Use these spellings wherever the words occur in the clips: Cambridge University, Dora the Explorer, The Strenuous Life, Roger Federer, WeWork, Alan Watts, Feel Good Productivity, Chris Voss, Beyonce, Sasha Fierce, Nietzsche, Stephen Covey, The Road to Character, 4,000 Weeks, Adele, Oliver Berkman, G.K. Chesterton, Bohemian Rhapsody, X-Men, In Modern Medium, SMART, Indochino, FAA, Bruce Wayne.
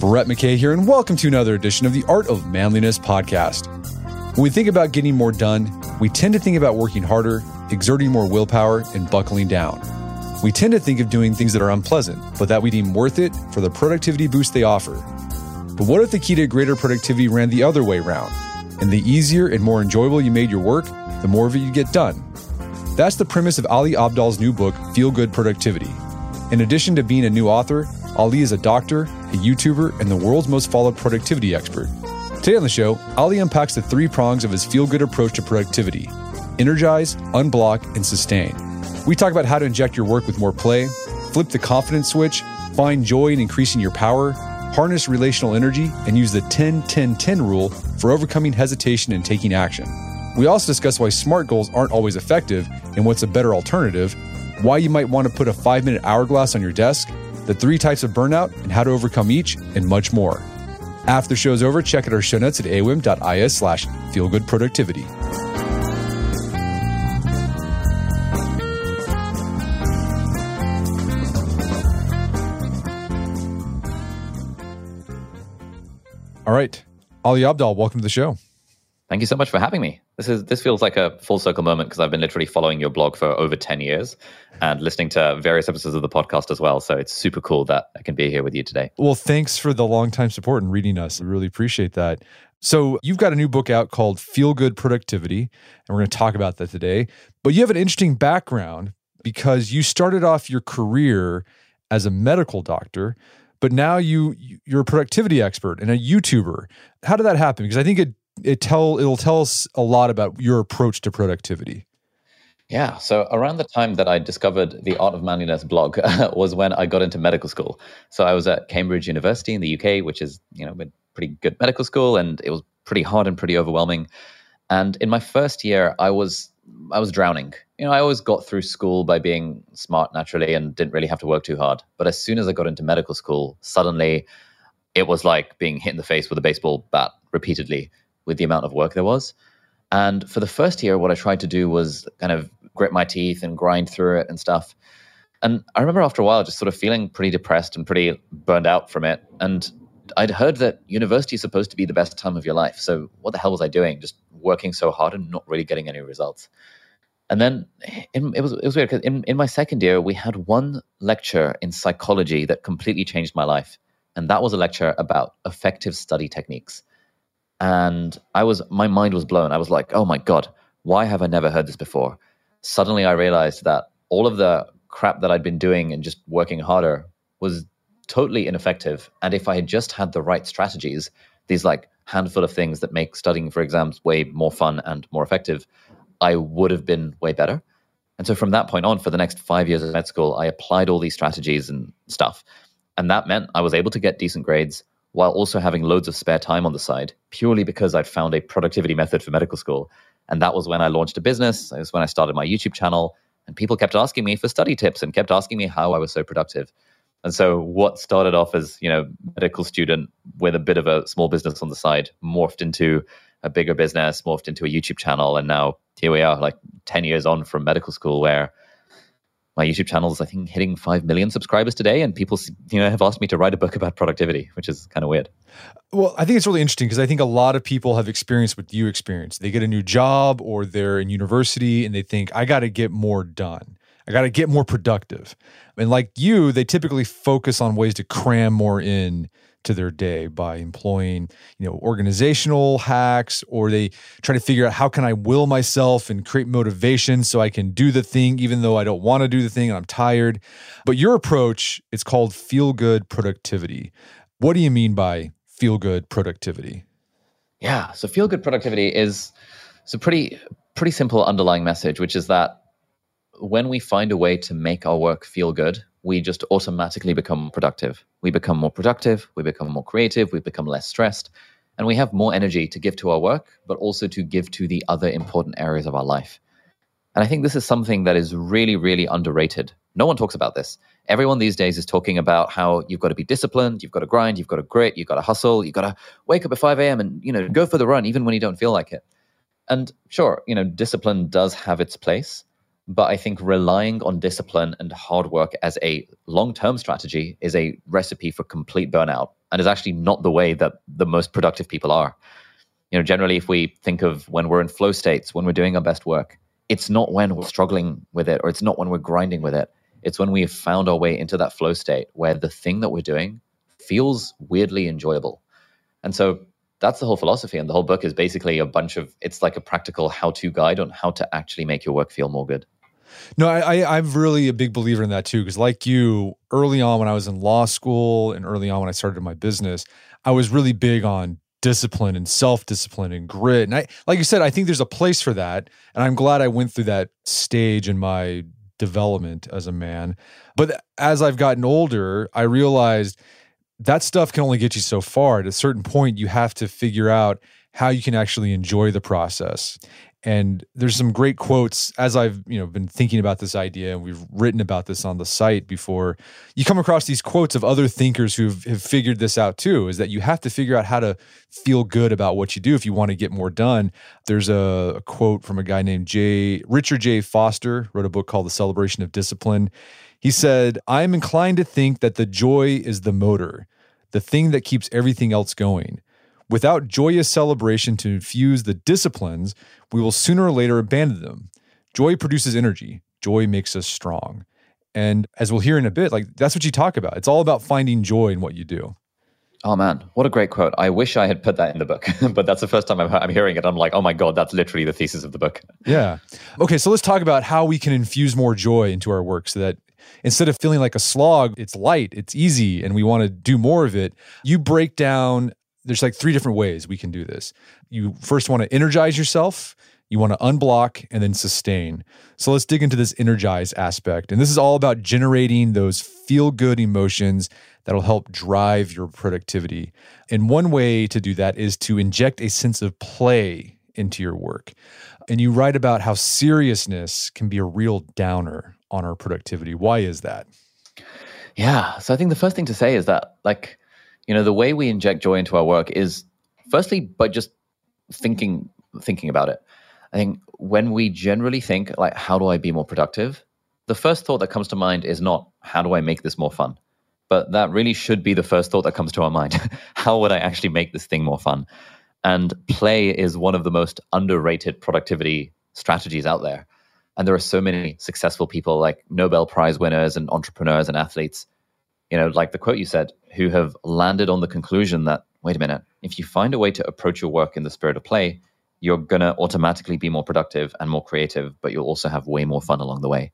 Brett McKay here, and welcome to another edition of the Art of Manliness podcast. When we think about getting more done, we tend to think about working harder, exerting more willpower, and buckling down. We tend to think of doing things that are unpleasant, but that we deem worth it for the productivity boost they offer. But what if the key to greater productivity ran the other way around? And the easier and more enjoyable you made your work, the more of it you get done. That's the premise of Ali Abdaal's new book, Feel Good Productivity. In addition to being a new author, Ali is a doctor, a YouTuber, and the world's most followed productivity expert. Today on the show, Ali unpacks the three prongs of his feel-good approach to productivity: energize, unblock, and sustain. We talk about how to inject your work with more play, flip the confidence switch, find joy in increasing your power, harness relational energy, and use the 10-10-10 rule for overcoming hesitation and taking action. We also discuss why SMART goals aren't always effective and what's a better alternative, why you might want to put a 5-minute hourglass on your desk, the three types of burnout and how to overcome each, and much more. After the show's over, check out our show notes at awim.is/feelgoodproductivity. All right, Ali Abdaal, welcome to the show. Thank you so much for having me. This feels like a full circle moment because I've been literally following your blog for over 10 years and listening to various episodes of the podcast as well. So it's super cool that I can be here with you today. Well, thanks for the long-time support and reading us. We really appreciate that. So you've got a new book out called Feel Good Productivity, and we're going to talk about that today. But you have an interesting background because you started off your career as a medical doctor, but now you're a productivity expert and a YouTuber. How did that happen? Because I think it'll tell us a lot about your approach to productivity. Yeah. So around the time that I discovered the Art of Manliness blog was when I got into medical school. So I was at Cambridge University in the UK, which is, a pretty good medical school, and it was pretty hard and pretty overwhelming. And in my first year, I was drowning. I always got through school by being smart naturally and didn't really have to work too hard. But as soon as I got into medical school, suddenly it was like being hit in the face with a baseball bat repeatedly, with the amount of work there was. And for the first year, what I tried to do was kind of grit my teeth and grind through it and stuff. And I remember after a while just sort of feeling pretty depressed and pretty burned out from it. And I'd heard that university is supposed to be the best time of your life. So what the hell was I doing? Just working so hard and not really getting any results. And then it was weird because in my second year, we had one lecture in psychology that completely changed my life. And that was a lecture about effective study techniques. And my mind was blown. I was like, oh my God, why have I never heard this before? Suddenly I realized that all of the crap that I'd been doing and just working harder was totally ineffective. And if I had just had the right strategies, these handful of things that make studying for exams way more fun and more effective, I would have been way better. And so from that point on, for the next 5 years of med school, I applied all these strategies and stuff. And that meant I was able to get decent grades while also having loads of spare time on the side, purely because I'd found a productivity method for medical school. And that was when I launched a business. It was when I started my YouTube channel. And people kept asking me for study tips and kept asking me how I was so productive. And so what started off as, medical student with a bit of a small business on the side morphed into a bigger business, morphed into a YouTube channel. And now here we are, 10 years on from medical school, where My YouTube channel is, I think, hitting 5 million subscribers today, and people, have asked me to write a book about productivity, which is kind of weird. Well, I think it's really interesting because I think a lot of people have experienced what you experienced. They get a new job or they're in university and they think, I got to get more done. I got to get more productive. And like you, they typically focus on ways to cram more in to their day by employing, organizational hacks, or they try to figure out how can I will myself and create motivation so I can do the thing even though I don't want to do the thing and I'm tired. But your approach, it's called Feel Good Productivity. What do you mean by Feel Good Productivity? Yeah, so Feel Good Productivity is a pretty simple underlying message, which is that when we find a way to make our work feel good, we just automatically become productive. We become more productive, we become more creative, we become less stressed, and we have more energy to give to our work, but also to give to the other important areas of our life. And I think this is something that is really, really underrated. No one talks about this. Everyone these days is talking about how you've got to be disciplined, you've got to grind, you've got to grit, you've got to hustle, you've got to wake up at 5 a.m. and go for the run even when you don't feel like it. And sure, discipline does have its place. But I think relying on discipline and hard work as a long-term strategy is a recipe for complete burnout and is actually not the way that the most productive people are. Generally, if we think of when we're in flow states, when we're doing our best work, it's not when we're struggling with it or it's not when we're grinding with it. It's when we've found our way into that flow state where the thing that we're doing feels weirdly enjoyable. And so that's the whole philosophy, and the whole book is basically it's like a practical how-to guide on how to actually make your work feel more good. No, I'm really a big believer in that too, because like you, early on when I was in law school and early on when I started my business, I was really big on discipline and self-discipline and grit. And I, like you said, I think there's a place for that. And I'm glad I went through that stage in my development as a man. But as I've gotten older, I realized that stuff can only get you so far. At a certain point, you have to figure out how you can actually enjoy the process. And there's some great quotes as I've been thinking about this idea, and we've written about this on the site before. You come across these quotes of other thinkers who have figured this out too, is that you have to figure out how to feel good about what you do if you want to get more done. There's a quote from a guy named Richard J. Foster, wrote a book called The Celebration of Discipline. He said, "I'm inclined to think that the joy is the motor, the thing that keeps everything else going. Without joyous celebration to infuse the disciplines, we will sooner or later abandon them. Joy produces energy. Joy makes us strong." And as we'll hear in a bit, that's what you talk about. It's all about finding joy in what you do. Oh man, what a great quote. I wish I had put that in the book, but that's the first time I'm hearing it. I'm like, oh my God, that's literally the thesis of the book. Yeah. Okay, so let's talk about how we can infuse more joy into our work so that instead of feeling like a slog, it's light, it's easy, and we want to do more of it. You break down there's 3 different ways we can do this. You first want to energize yourself, you want to unblock, and then sustain. So let's dig into this energize aspect. And this is all about generating those feel-good emotions that'll help drive your productivity. And one way to do that is to inject a sense of play into your work. And you write about how seriousness can be a real downer on our productivity. Why is that? Yeah, so I think the first thing to say is that the way we inject joy into our work is firstly by just thinking about it. I think when we generally think how do I be more productive, the first thought that comes to mind is not how do I make this more fun, but that really should be the first thought that comes to our mind. How would I actually make this thing more fun? And play is one of the most underrated productivity strategies out there. And there are so many successful people like Nobel Prize winners and entrepreneurs and athletes, like the quote you said, who have landed on the conclusion that, wait a minute, if you find a way to approach your work in the spirit of play, you're going to automatically be more productive and more creative, but you'll also have way more fun along the way.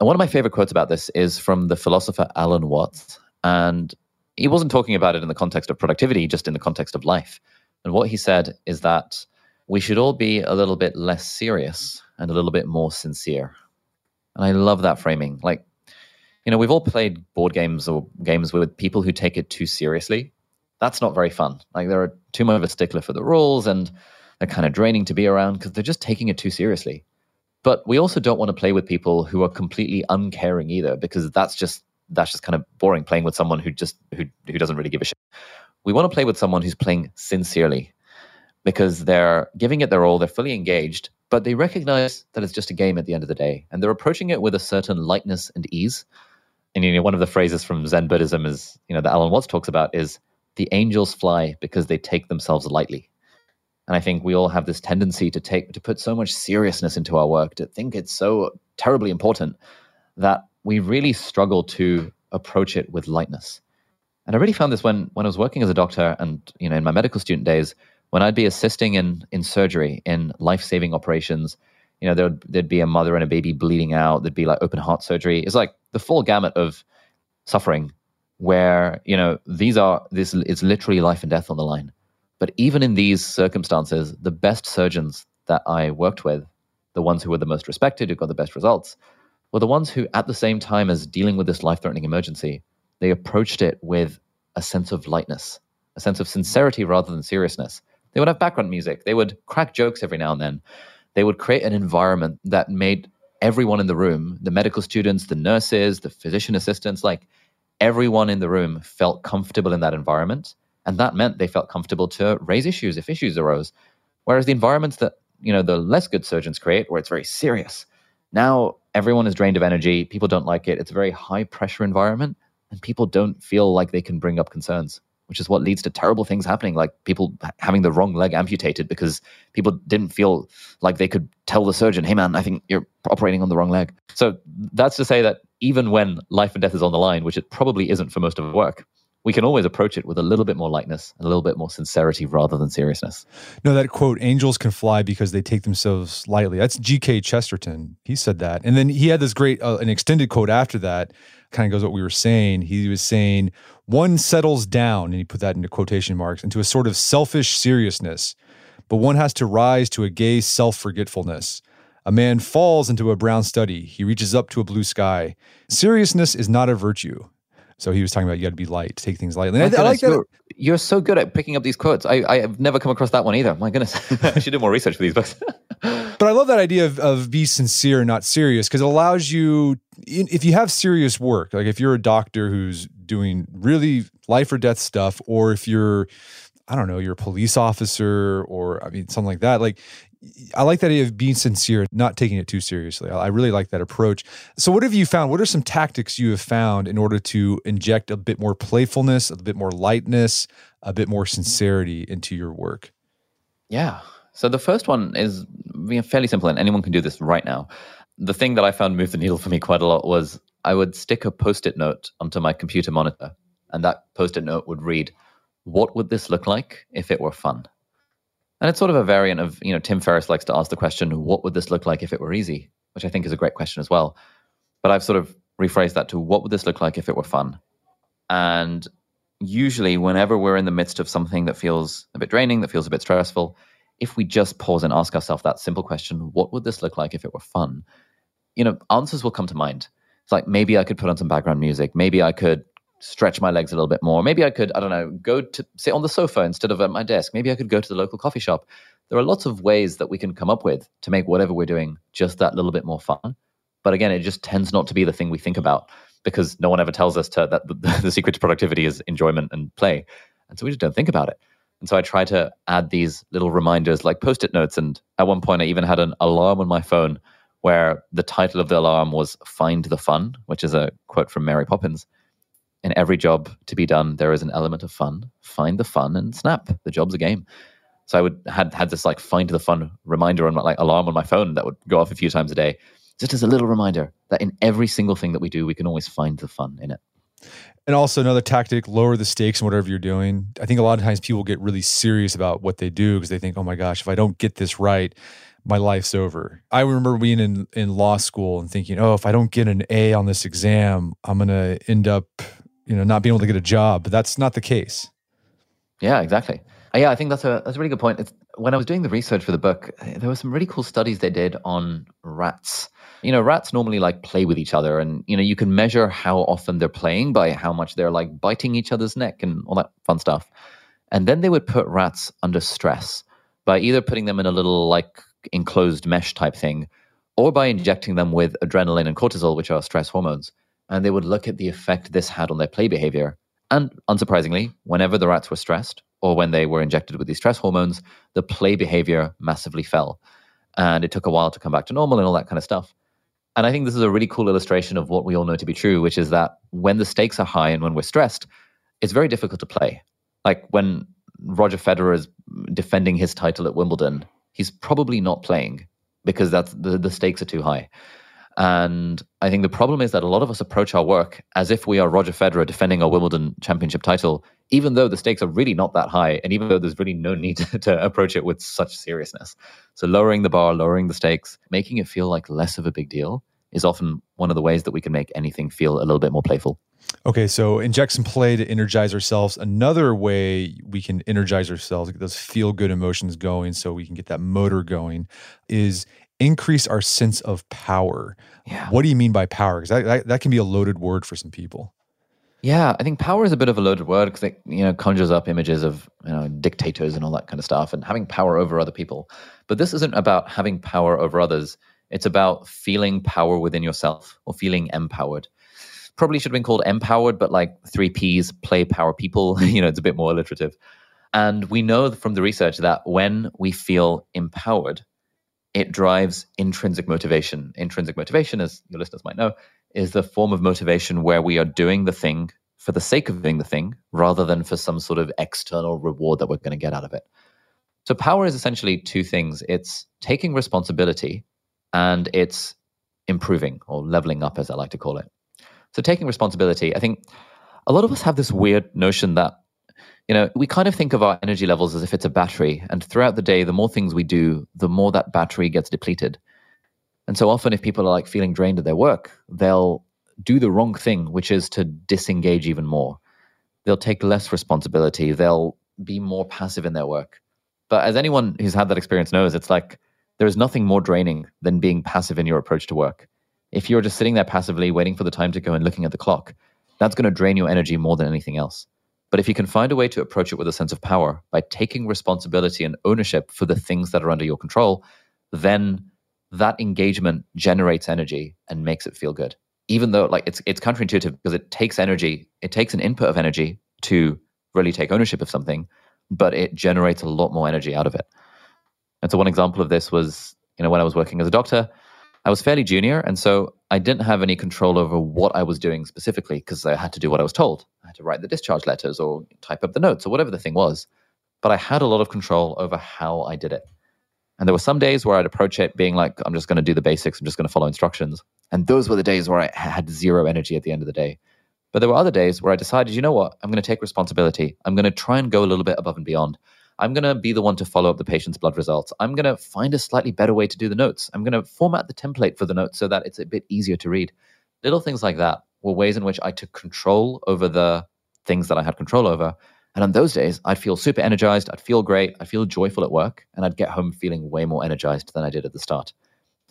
And one of my favorite quotes about this is from the philosopher Alan Watts. And he wasn't talking about it in the context of productivity, just in the context of life. And what he said is that we should all be a little bit less serious and a little bit more sincere. And I love that framing. We've all played board games or games with people who take it too seriously. That's not very fun. They're too much of a stickler for the rules, and they're kind of draining to be around because they're just taking it too seriously. But we also don't want to play with people who are completely uncaring either, because that's just kind of boring, playing with someone who doesn't really give a shit. We want to play with someone who's playing sincerely because they're giving it their all, they're fully engaged, But they recognize that it's just a game at the end of the day, and they're approaching it with a certain lightness and ease. And one of the phrases from Zen Buddhism is, that Alan Watts talks about is, the angels fly because they take themselves lightly. And I think we all have this tendency to put so much seriousness into our work, to think it's so terribly important, that we really struggle to approach it with lightness. And I really found this when I was working as a doctor and, in my medical student days, when I'd be assisting in surgery, in life-saving operations, there'd be a mother and a baby bleeding out. There'd be like open heart surgery. It's like the full gamut of suffering where, it's literally life and death on the line. But even in these circumstances, the best surgeons that I worked with, the ones who were the most respected, who got the best results, were the ones who, at the same time as dealing with this life-threatening emergency, they approached it with a sense of lightness, a sense of sincerity rather than seriousness. They would have background music. They would crack jokes every now and then. They would create an environment that made everyone in the room, the medical students, the nurses, the physician assistants, like everyone in the room felt comfortable in that environment. And that meant they felt comfortable to raise issues if issues arose. Whereas the environments that, the less good surgeons create, where it's very serious, now everyone is drained of energy. People don't like it. It's a very high pressure environment, and people don't feel like they can bring up concerns, which is what leads to terrible things happening, like people having the wrong leg amputated because people didn't feel like they could tell the surgeon, hey man, I think you're operating on the wrong leg. So that's to say that even when life and death is on the line, which it probably isn't for most of work, we can always approach it with a little bit more lightness, a little bit more sincerity rather than seriousness. No, that quote, angels can fly because they take themselves lightly. That's G.K. Chesterton. He said that. And then he had this great, an extended quote after that, kind of goes what we were saying. He was saying, one settles down, and he put that into quotation marks, into a sort of selfish seriousness, but one has to rise to a gay self-forgetfulness. A man falls into a brown study. He reaches up to a blue sky. Seriousness is not a virtue. So he was talking about you got to be light, take things lightly. And I like that. You're so good at picking up these quotes. I have never come across that one either. My goodness. I should do more research for these books. But I love that idea of be sincere, not serious, because it allows you, if you have serious work, like if you're a doctor who's doing really life or death stuff, or if you're, you're a police officer or something like that, like I like that idea of being sincere, not taking it too seriously. I really like that approach. So what have you found? What are some tactics you have found in order to inject a bit more playfulness, a bit more lightness, a bit more sincerity into your work? Yeah. So the first one is fairly simple, and anyone can do this right now. The thing that I found moved the needle for me quite a lot was I would stick a Post-it note onto my computer monitor, and that Post-it note would read, "What would this look like if it were fun?" And it's sort of a variant of, Tim Ferriss likes to ask the question, what would this look like if it were easy? Which I think is a great question as well. But I've sort of rephrased that to, what would this look like if it were fun? And usually whenever we're in the midst of something that feels a bit draining, that feels a bit stressful, if we just pause and ask ourselves that simple question, what would this look like if it were fun? Answers will come to mind. It's like, maybe I could put on some background music. Maybe I could stretch my legs a little bit more. Maybe I could, go to sit on the sofa instead of at my desk. Maybe I could go to the local coffee shop. There are lots of ways that we can come up with to make whatever we're doing just that little bit more fun. But again, it just tends not to be the thing we think about because no one ever tells us that the secret to productivity is enjoyment and play. And so we just don't think about it. And so I try to add these little reminders like Post-it notes. And at one point I even had an alarm on my phone where the title of the alarm was Find the Fun, which is a quote from Mary Poppins. In every job to be done, there is an element of fun. Find the fun and snap. The job's a game. So I had this like find the fun reminder on my alarm on my phone that would go off a few times a day, just as a little reminder that in every single thing that we do, we can always find the fun in it. And also another tactic, lower the stakes in whatever you're doing. I think a lot of times people get really serious about what they do because they think, oh my gosh, if I don't get this right, my life's over. I remember being in law school and thinking, oh, if I don't get an A on this exam, I'm going to end up not being able to get a job, but that's not the case. Yeah, exactly. Yeah, I think that's a really good point. When I was doing the research for the book, there were some really cool studies they did on rats. Rats normally like play with each other, and you can measure how often they're playing by how much they're like biting each other's neck and all that fun stuff. And then they would put rats under stress by either putting them in a little like enclosed mesh type thing, or by injecting them with adrenaline and cortisol, which are stress hormones. And they would look at the effect this had on their play behavior. And unsurprisingly, whenever the rats were stressed or when they were injected with these stress hormones, the play behavior massively fell. and it took a while to come back to normal and all that kind of stuff. And I think this is a really cool illustration of what we all know to be true, which is that when the stakes are high and when we're stressed, it's very difficult to play. Like when Roger Federer is defending his title at Wimbledon, he's probably not playing because that's the stakes are too high. And I think the problem is that a lot of us approach our work as if we are Roger Federer defending our Wimbledon championship title, even though the stakes are really not that high, and even though there's really no need to approach it with such seriousness. So lowering the bar, lowering the stakes, making it feel like less of a big deal is often one of the ways that we can make anything feel a little bit more playful. Okay, so inject some play to energize ourselves. Another way we can energize ourselves, get those feel-good emotions going so we can get that motor going, is increase our sense of power. Yeah. What do you mean by power? Because that can be a loaded word for some people. Yeah, I think power is a bit of a loaded word because it conjures up images of dictators and all that kind of stuff and having power over other people. But this isn't about having power over others. It's about feeling power within yourself or feeling empowered. Probably should have been called empowered, but like 3 Ps, play, power, people. It's a bit more alliterative. And we know from the research that when we feel empowered, it drives intrinsic motivation. Intrinsic motivation, as your listeners might know, is the form of motivation where we are doing the thing for the sake of doing the thing rather than for some sort of external reward that we're going to get out of it. So power is essentially two things. It's taking responsibility and it's improving or leveling up, as I like to call it. So taking responsibility, I think a lot of us have this weird notion that we kind of think of our energy levels as if it's a battery. And throughout the day, the more things we do, the more that battery gets depleted. And so often if people are like feeling drained at their work, they'll do the wrong thing, which is to disengage even more. They'll take less responsibility. They'll be more passive in their work. But as anyone who's had that experience knows, it's like there is nothing more draining than being passive in your approach to work. If you're just sitting there passively waiting for the time to go and looking at the clock, that's going to drain your energy more than anything else. But if you can find a way to approach it with a sense of power by taking responsibility and ownership for the things that are under your control, then that engagement generates energy and makes it feel good. Even though it's counterintuitive because it takes energy, it takes an input of energy to really take ownership of something, but it generates a lot more energy out of it. And so one example of this was, when I was working as a doctor, I was fairly junior, and so I didn't have any control over what I was doing specifically because I had to do what I was told. I had to write the discharge letters or type up the notes or whatever the thing was. But I had a lot of control over how I did it. And there were some days where I'd approach it being like, I'm just going to do the basics. I'm just going to follow instructions. And those were the days where I had zero energy at the end of the day. But there were other days where I decided, you know what? I'm going to take responsibility. I'm going to try and go a little bit above and beyond. I'm going to be the one to follow up the patient's blood results. I'm going to find a slightly better way to do the notes. I'm going to format the template for the notes so that it's a bit easier to read. Little things like that were ways in which I took control over the things that I had control over. And on those days, I'd feel super energized. I'd feel great. I'd feel joyful at work. And I'd get home feeling way more energized than I did at the start.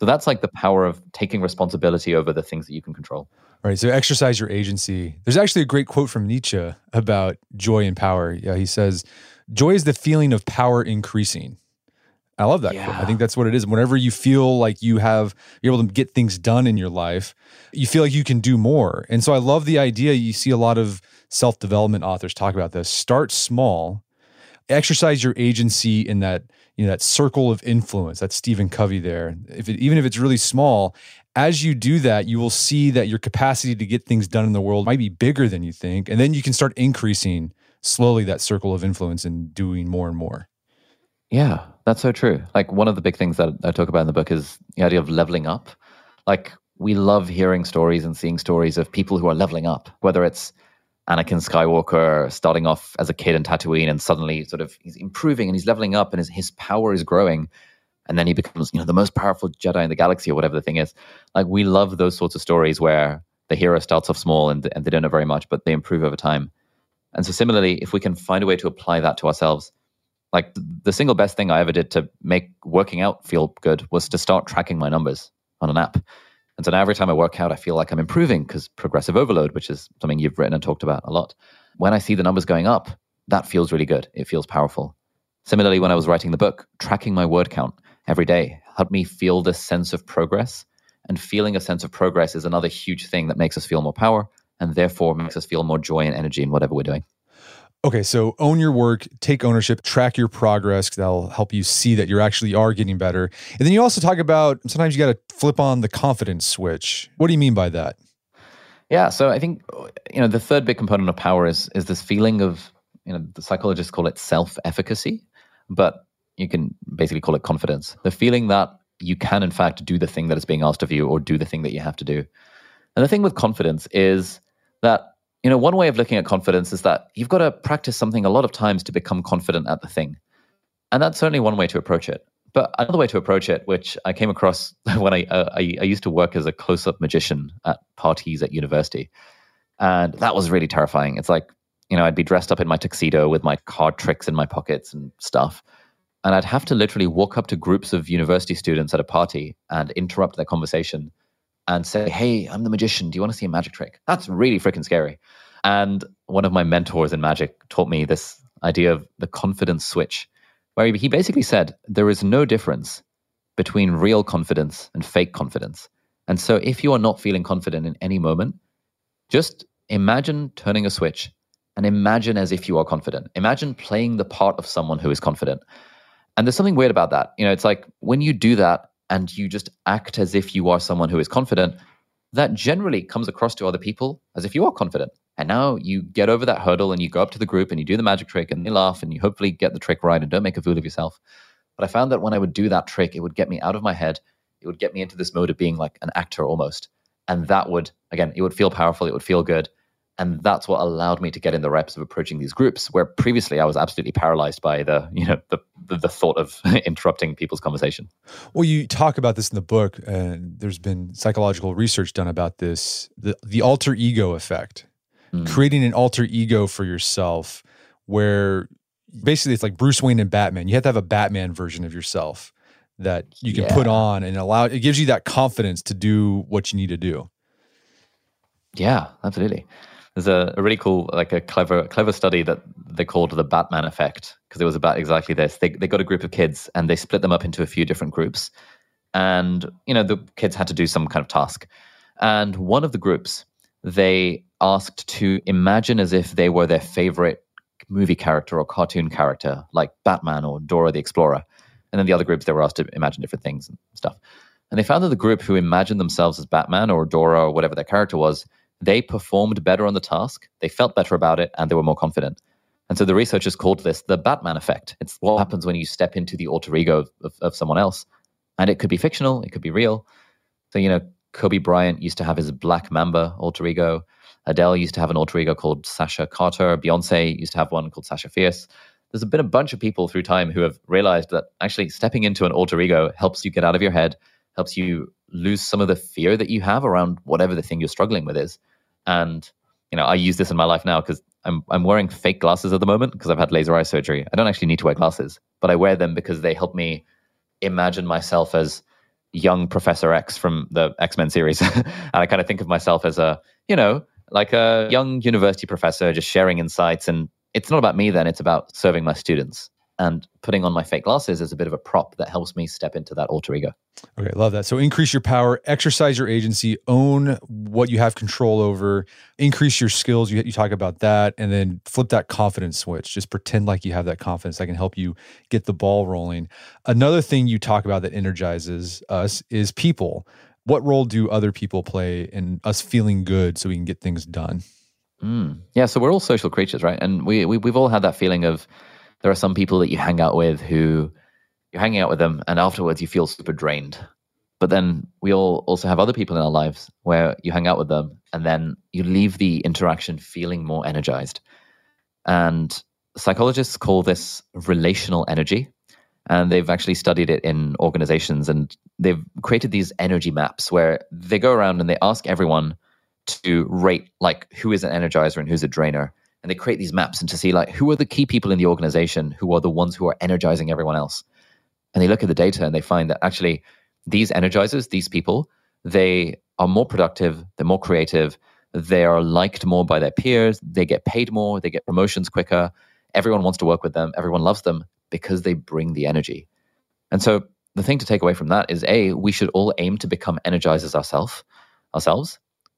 So that's like the power of taking responsibility over the things that you can control. All right, so exercise your agency. There's actually a great quote from Nietzsche about joy and power. Yeah, he says, joy is the feeling of power increasing. I love that. Yeah. I think that's what it is. Whenever you feel like you're able to get things done in your life, you feel like you can do more. And so I love the idea. You see a lot of self-development authors talk about this. Start small, exercise your agency in that, that circle of influence. That's Stephen Covey there. Even if it's really small, as you do that, you will see that your capacity to get things done in the world might be bigger than you think. And then you can start increasing slowly that circle of influence and doing more and more. Yeah, that's so true. Like one of the big things that I talk about in the book is the idea of leveling up. Like we love hearing stories and seeing stories of people who are leveling up, whether it's Anakin Skywalker starting off as a kid in Tatooine and suddenly sort of he's improving and he's leveling up and his power is growing. And then he becomes, the most powerful Jedi in the galaxy or whatever the thing is. Like we love those sorts of stories where the hero starts off small and they don't know very much, but they improve over time. And so similarly, if we can find a way to apply that to ourselves, like the single best thing I ever did to make working out feel good was to start tracking my numbers on an app. And so now every time I work out, I feel like I'm improving because progressive overload, which is something you've written and talked about a lot. When I see the numbers going up, that feels really good. It feels powerful. Similarly, when I was writing the book, tracking my word count every day helped me feel this sense of progress. And feeling a sense of progress is another huge thing that makes us feel more power and therefore makes us feel more joy and energy in whatever we're doing. Okay, so own your work, take ownership, track your progress. That'll help you see that you actually are getting better. And then you also talk about sometimes you got to flip on the confidence switch. What do you mean by that? Yeah, so I think the third big component of power is this feeling of, the psychologists call it self-efficacy, but you can basically call it confidence. The feeling that you can, in fact, do the thing that is being asked of you or do the thing that you have to do. And the thing with confidence is that one way of looking at confidence is that you've got to practice something a lot of times to become confident at the thing. And that's certainly one way to approach it. But another way to approach it, which I came across when I used to work as a close-up magician at parties at university. And that was really terrifying. It's like, I'd be dressed up in my tuxedo with my card tricks in my pockets and stuff. And I'd have to literally walk up to groups of university students at a party and interrupt their conversation and say, hey, I'm the magician. Do you want to see a magic trick? That's really freaking scary. And one of my mentors in magic taught me this idea of the confidence switch, where he basically said, there is no difference between real confidence and fake confidence. And so if you are not feeling confident in any moment, just imagine turning a switch and imagine as if you are confident. Imagine playing the part of someone who is confident. And there's something weird about that. It's like when you do that, and you just act as if you are someone who is confident, that generally comes across to other people as if you are confident. And now you get over that hurdle and you go up to the group and you do the magic trick and they laugh and you hopefully get the trick right and don't make a fool of yourself. But I found that when I would do that trick, it would get me out of my head. It would get me into this mode of being like an actor almost. And that would, again, it would feel powerful. It would feel good. And that's what allowed me to get in the reps of approaching these groups, where previously I was absolutely paralyzed by the thought of interrupting people's conversation. Well, you talk about this in the book, and there's been psychological research done about this, the alter ego effect, creating an alter ego for yourself, where basically it's like Bruce Wayne and Batman. You have to have a Batman version of yourself that you can put on and allow. It gives you that confidence to do what you need to do. Yeah, absolutely. There's a really cool, like a clever study that they called the Batman effect, because it was about exactly this. They got a group of kids and they split them up into a few different groups. And, the kids had to do some kind of task. And one of the groups, they asked to imagine as if they were their favorite movie character or cartoon character, like Batman or Dora the Explorer. And then the other groups, they were asked to imagine different things and stuff. And they found that the group who imagined themselves as Batman or Dora or whatever their character was, they performed better on the task, they felt better about it, and they were more confident. And so the researchers called this the Batman effect. It's what happens when you step into the alter ego of someone else. And it could be fictional, it could be real. So, Kobe Bryant used to have his Black Mamba alter ego. Adele used to have an alter ego called Sasha Carter. Beyonce used to have one called Sasha Fierce. There's been a bunch of people through time who have realized that actually stepping into an alter ego helps you get out of your head, helps you lose some of the fear that you have around whatever the thing you're struggling with is. And, I use this in my life now because I'm wearing fake glasses at the moment because I've had laser eye surgery. I don't actually need to wear glasses, but I wear them because they help me imagine myself as young Professor X from the X-Men series. And I kind of think of myself as a young university professor just sharing insights. And it's not about me then, it's about serving my students. And putting on my fake glasses is a bit of a prop that helps me step into that alter ego. Okay, love that. So increase your power, exercise your agency, own what you have control over, increase your skills. You talk about that, and then flip that confidence switch. Just pretend like you have that confidence that can help you get the ball rolling. Another thing you talk about that energizes us is people. What role do other people play in us feeling good so we can get things done? Yeah, so we're all social creatures, right? And we've all had that feeling of, there are some people that you hang out with who you're hanging out with them and afterwards you feel super drained. But then we all also have other people in our lives where you hang out with them and then you leave the interaction feeling more energized. And psychologists call this relational energy. And they've actually studied it in organizations and they've created these energy maps where they go around and they ask everyone to rate like who is an energizer and who's a drainer. And they create these maps and to see like who are the key people in the organization who are the ones who are energizing everyone else. And they look at the data and they find that actually these energizers, these people, they are more productive, they're more creative, they are liked more by their peers, they get paid more, they get promotions quicker. Everyone wants to work with them, everyone loves them because they bring the energy. And so the thing to take away from that is A, we should all aim to become energizers ourselves.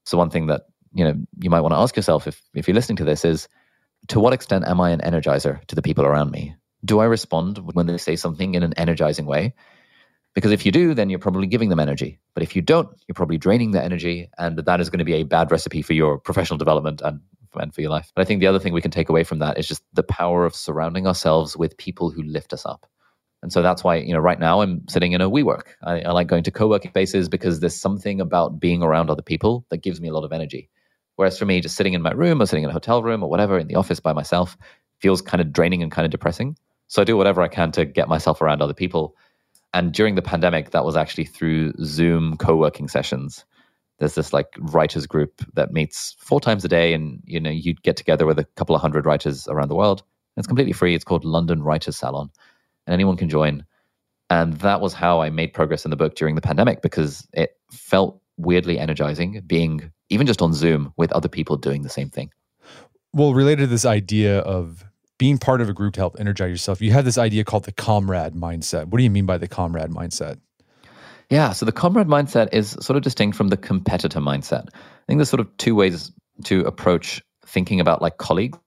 So one thing that you might want to ask yourself if you're listening to this is, to what extent am I an energizer to the people around me? Do I respond when they say something in an energizing way? Because if you do, then you're probably giving them energy. But if you don't, you're probably draining their energy, and that is going to be a bad recipe for your professional development and for your life. But I think the other thing we can take away from that is just the power of surrounding ourselves with people who lift us up. And so that's why, right now I'm sitting in a WeWork. I like going to co-working spaces because there's something about being around other people that gives me a lot of energy. Whereas for me, just sitting in my room or sitting in a hotel room or whatever in the office by myself feels kind of draining and kind of depressing. So I do whatever I can to get myself around other people. And during the pandemic, that was actually through Zoom co-working sessions. There's this writers group that meets 4 times a day, and you get together with a couple of 100 writers around the world. It's completely free. It's called London Writers Salon, and anyone can join. And that was how I made progress in the book during the pandemic, because it felt weirdly energizing being even just on Zoom with other people doing the same thing. Well, related to this idea of being part of a group to help energize yourself, you have this idea called the comrade mindset. What do you mean by the comrade mindset? Yeah, so the comrade mindset is sort of distinct from the competitor mindset. I think there's sort of 2 ways to approach thinking about colleagues.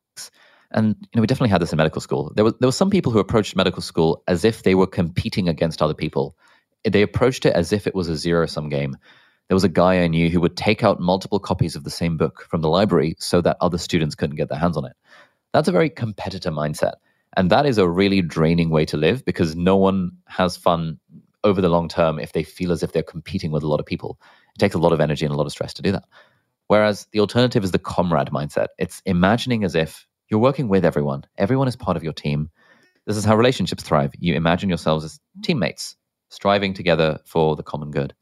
And we definitely had this in medical school. There were some people who approached medical school as if they were competing against other people. They approached it as if it was a zero-sum game. There was a guy I knew who would take out multiple copies of the same book from the library so that other students couldn't get their hands on it. That's a very competitor mindset. And that is a really draining way to live, because no one has fun over the long term if they feel as if they're competing with a lot of people. It takes a lot of energy and a lot of stress to do that. Whereas the alternative is the comrade mindset. It's imagining as if you're working with everyone. Everyone is part of your team. This is how relationships thrive. You imagine yourselves as teammates, striving together for the common good.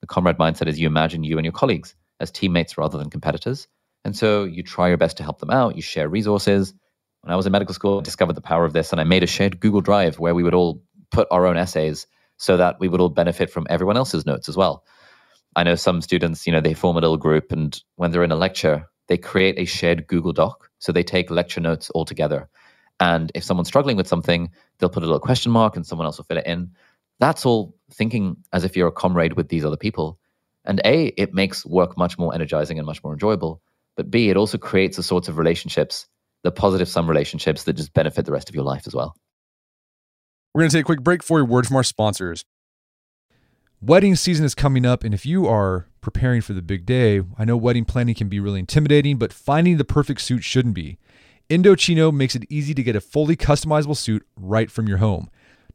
The comrade mindset is you imagine you and your colleagues as teammates rather than competitors. And so you try your best to help them out. You share resources. When I was in medical school, I discovered the power of this, and I made a shared Google Drive where we would all put our own essays so that we would all benefit from everyone else's notes as well. I know some students, they form a little group, and when they're in a lecture, they create a shared Google Doc. So they take lecture notes all together. And if someone's struggling with something, they'll put a little question mark and someone else will fill it in. That's all thinking as if you're a comrade with these other people. And A, it makes work much more energizing and much more enjoyable. But B, it also creates the sorts of relationships, the positive sum relationships that just benefit the rest of your life as well. We're going to take a quick break for a word from our sponsors. Wedding season is coming up, and if you are preparing for the big day, I know wedding planning can be really intimidating, but finding the perfect suit shouldn't be. Indochino makes it easy to get a fully customizable suit right from your home.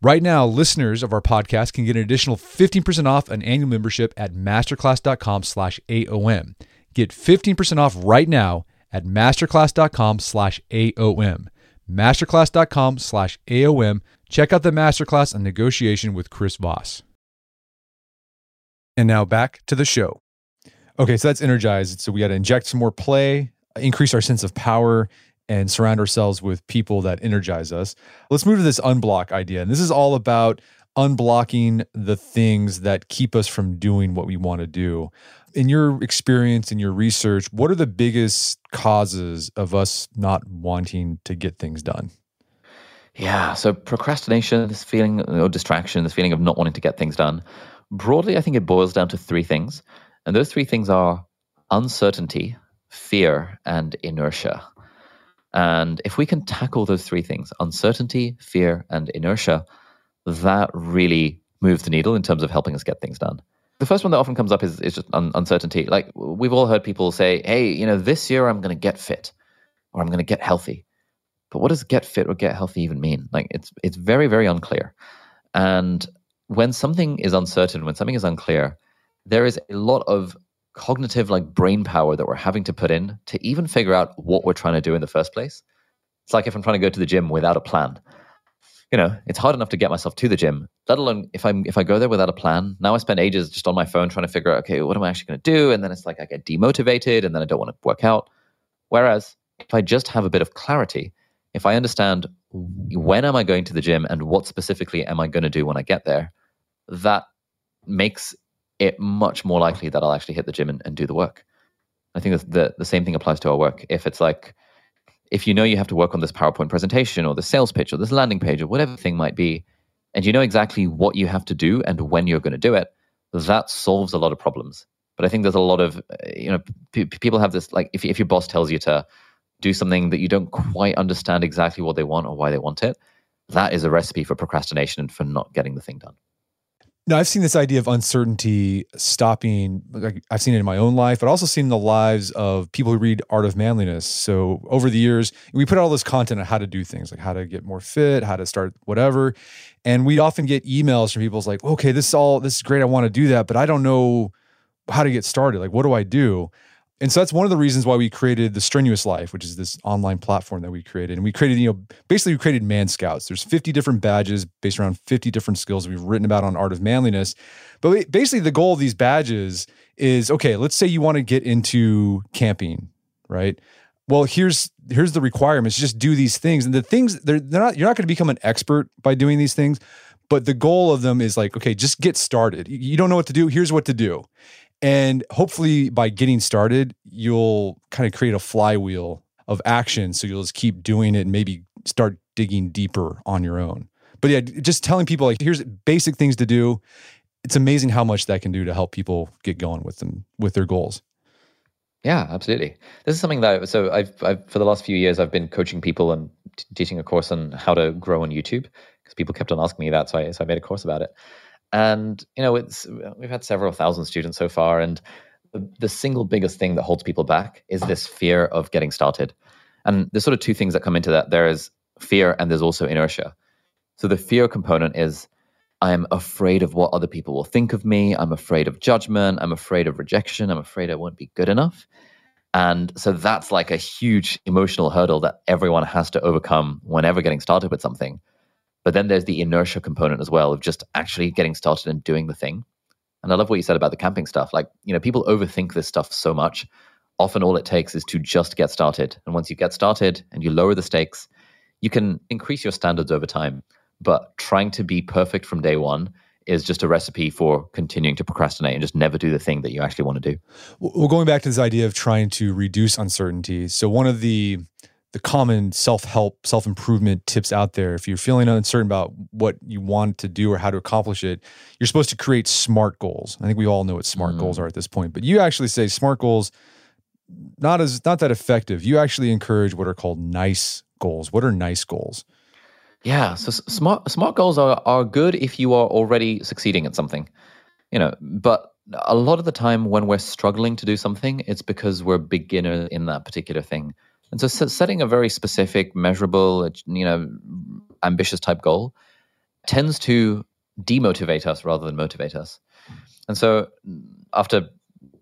Right now, listeners of our podcast can get an additional 15% off an annual membership at masterclass.com/AOM. Get 15% off right now at masterclass.com/AOM, masterclass.com/AOM. Check out the masterclass on negotiation with Chris Voss. And now back to the show. Okay, so that's energized. So we got to inject some more play, increase our sense of power, and surround ourselves with people that energize us. Let's move to this unblock idea. And this is all about unblocking the things that keep us from doing what we want to do. In your experience, in your research, what are the biggest causes of us not wanting to get things done? Yeah, so procrastination, this feeling or distraction, this feeling of not wanting to get things done. Broadly, I think it boils down to 3 things. And those 3 things are uncertainty, fear, and inertia. And if we can tackle those 3 things, uncertainty, fear, and inertia, that really moves the needle in terms of helping us get things done. The first one that often comes up is just uncertainty. Like we've all heard people say, hey, you know, this year I'm going to get fit or I'm going to get healthy. But what does get fit or get healthy even mean? Like it's very, very unclear. And when something is uncertain, when something is unclear, there is a lot of cognitive like brain power that we're having to put in to even figure out what we're trying to do in the first place. It's like if I'm trying to go to the gym without a plan. You know, it's hard enough to get myself to the gym, let alone if I go there without a plan. Now I spend ages just on my phone trying to figure out, okay, what am I actually going to do? And then it's like I get demotivated and then I don't want to work out. Whereas if I just have a bit of clarity, if I understand when am I going to the gym and what specifically am I going to do when I get there, that makes it much more likely that I'll actually hit the gym and do the work. I think that the same thing applies to our work. If it's like, if you know you have to work on this PowerPoint presentation or the sales pitch or this landing page or whatever thing might be, and you know exactly what you have to do and when you're going to do it, that solves a lot of problems. But I think there's a lot of, you know, people have this, like if your boss tells you to do something that you don't quite understand exactly what they want or why they want it, that is a recipe for procrastination and for not getting the thing done. Now, I've seen this idea of uncertainty stopping, like I've seen it in my own life, but also seen the lives of people who read Art of Manliness. So over the years, we put out all this content on how to do things, like how to get more fit, how to start whatever. And we often get emails from people like, okay, this is great. I want to do that, but I don't know how to get started. Like, what do I do? And so that's one of the reasons why we created The Strenuous Life, which is this online platform that we created. And we created, we created Man Scouts. There's 50 different badges based around 50 different skills we've written about on Art of Manliness. But basically the goal of these badges is, okay, let's say you want to get into camping, right? Well, here's the requirements. Just do these things. And the things, you're not going to become an expert by doing these things, but the goal of them is like, okay, just get started. You don't know what to do. Here's what to do. And hopefully by getting started, you'll kind of create a flywheel of action. So you'll just keep doing it and maybe start digging deeper on your own. But yeah, just telling people like, here's basic things to do. it's amazing how much that can do to help people get going with them, with their goals. Yeah, absolutely. This is something that, so I've for the last few years, I've been coaching people and teaching a course on how to grow on YouTube, because people kept on asking me that. So I made a course about it. And, you know, we've had several thousand students so far. And the single biggest thing that holds people back is this fear of getting started. And there's sort of two things that come into that. There is fear and there's also inertia. So the fear component is, I'm afraid of what other people will think of me. I'm afraid of judgment. I'm afraid of rejection. I'm afraid I won't be good enough. And so that's like a huge emotional hurdle that everyone has to overcome whenever getting started with something. But then there's the inertia component as well, of just actually getting started and doing the thing. And I love what you said about the camping stuff. Like, you know, people overthink this stuff so much. Often all it takes is to just get started. And once you get started and you lower the stakes, you can increase your standards over time. But trying to be perfect from day one is just a recipe for continuing to procrastinate and just never do the thing that you actually want to do. Well, going back to this idea of trying to reduce uncertainty. So one of the common self-help, self-improvement tips out there, if you're feeling uncertain about what you want to do or how to accomplish it, you're supposed to create SMART goals. I think we all know what SMART goals are at this point, but you actually say SMART goals, not that effective. You actually encourage what are called nice goals. What are nice goals? Yeah, so SMART goals are good if you are already succeeding at something, you know. But a lot of the time when we're struggling to do something, it's because we're beginner in that particular thing. And so setting a very specific, measurable, you know, ambitious type goal tends to demotivate us rather than motivate us. And so after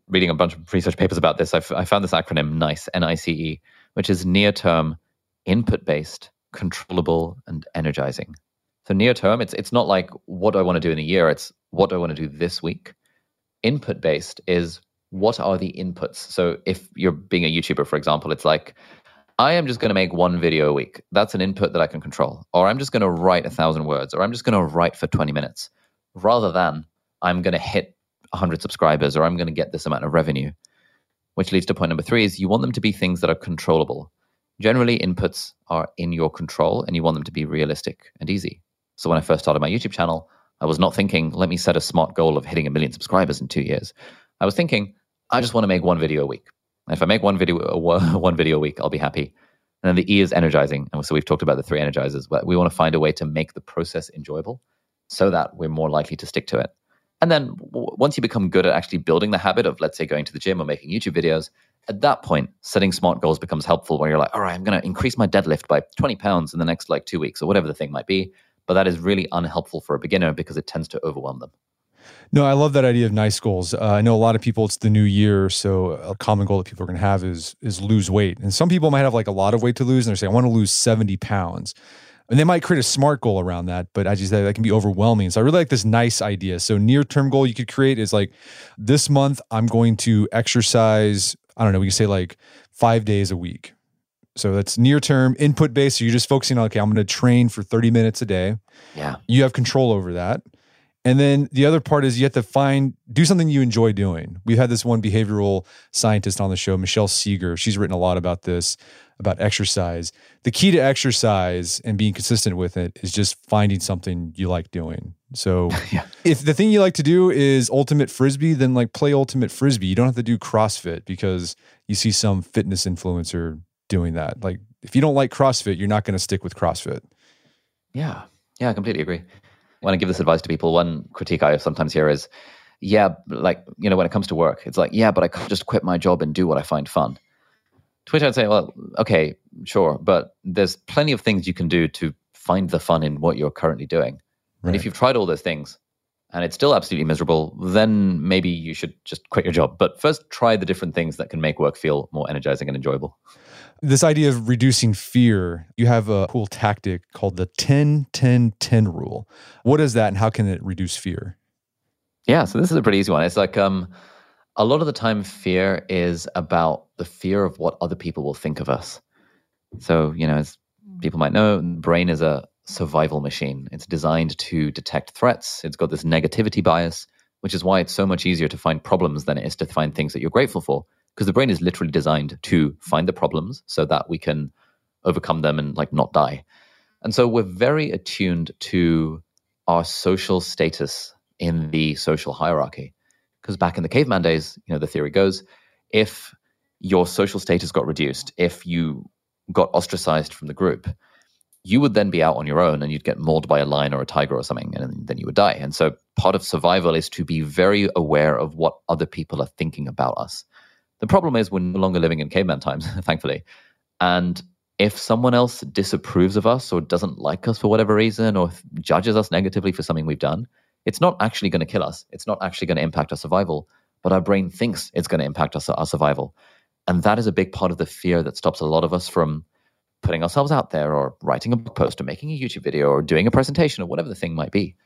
reading a bunch of research papers about this, I found this acronym NICE, N-I-C-E, which is near-term, input-based, controllable, and energizing. So near term, it's not like what do I want to do in a year, it's what do I want to do this week. Input based is what are the inputs. So if you're being a YouTuber, for example, it's like, I am just going to make one video a week. That's an input that I can control. Or I'm just going to write 1,000 words, or I'm just going to write for 20 minutes, rather than I'm going to hit 100 subscribers, or I'm going to get this amount of revenue. Which leads to point number 3 is you want them to be things that are controllable. Generally, inputs are in your control and you want them to be realistic and easy. So when I first started my YouTube channel, I was not thinking, let me set a SMART goal of hitting 1 million subscribers in 2 years. I was thinking, I just want to make one video a week. And if I make one video a week, I'll be happy. And then the E is energizing. And so we've talked about the 3 energizers, but we want to find a way to make the process enjoyable so that we're more likely to stick to it. And then once you become good at actually building the habit of, let's say, going to the gym or making YouTube videos, at that point, setting SMART goals becomes helpful, where you're like, all right, I'm going to increase my deadlift by 20 pounds in the next 2 weeks, or whatever the thing might be. But that is really unhelpful for a beginner because it tends to overwhelm them. No, I love that idea of nice goals. I know a lot of people, it's the new year. So a common goal that people are going to have is lose weight. And some people might have a lot of weight to lose. And they're saying, I want to lose 70 pounds. And they might create a SMART goal around that, but as you said, that can be overwhelming. So I really like this nice idea. So near-term goal you could create is this month I'm going to exercise, I don't know, we can say 5 days a week. So that's near-term, input-based. So you're just focusing on, okay, I'm going to train for 30 minutes a day. Yeah. You have control over that. And then the other part is you have to do something you enjoy doing. We've had this one behavioral scientist on the show, Michelle Seeger. She's written a lot about this, about exercise. The key to exercise and being consistent with it is just finding something you like doing. So If the thing you like to do is ultimate Frisbee, then play ultimate Frisbee. You don't have to do CrossFit because you see some fitness influencer doing that. If you don't like CrossFit, you're not going to stick with CrossFit. Yeah. Yeah, I completely agree. When I give this advice to people, one critique I sometimes hear is, when it comes to work, it's but I can't just quit my job and do what I find fun. To which I'd say, well, okay, sure, but there's plenty of things you can do to find the fun in what you're currently doing. Right. And if you've tried all those things and it's still absolutely miserable, then maybe you should just quit your job. But first, try the different things that can make work feel more energizing and enjoyable. This idea of reducing fear, you have a cool tactic called the 10-10-10 rule. What is that and how can it reduce fear? Yeah, so this is a pretty easy one. It's a lot of the time fear is about the fear of what other people will think of us. So, as people might know, the brain is a survival machine. It's designed to detect threats. It's got this negativity bias, which is why it's so much easier to find problems than it is to find things that you're grateful for. Because the brain is literally designed to find the problems so that we can overcome them and not die. And so we're very attuned to our social status in the social hierarchy. Because back in the caveman days, you know, the theory goes, if your social status got reduced, if you got ostracized from the group, you would then be out on your own and you'd get mauled by a lion or a tiger or something, and then you would die. And so part of survival is to be very aware of what other people are thinking about us. The problem is we're no longer living in caveman times, thankfully. And if someone else disapproves of us or doesn't like us for whatever reason or judges us negatively for something we've done, it's not actually going to kill us. It's not actually going to impact our survival, but our brain thinks it's going to impact our survival. And that is a big part of the fear that stops a lot of us from putting ourselves out there or writing a blog post or making a YouTube video or doing a presentation or whatever the thing might be.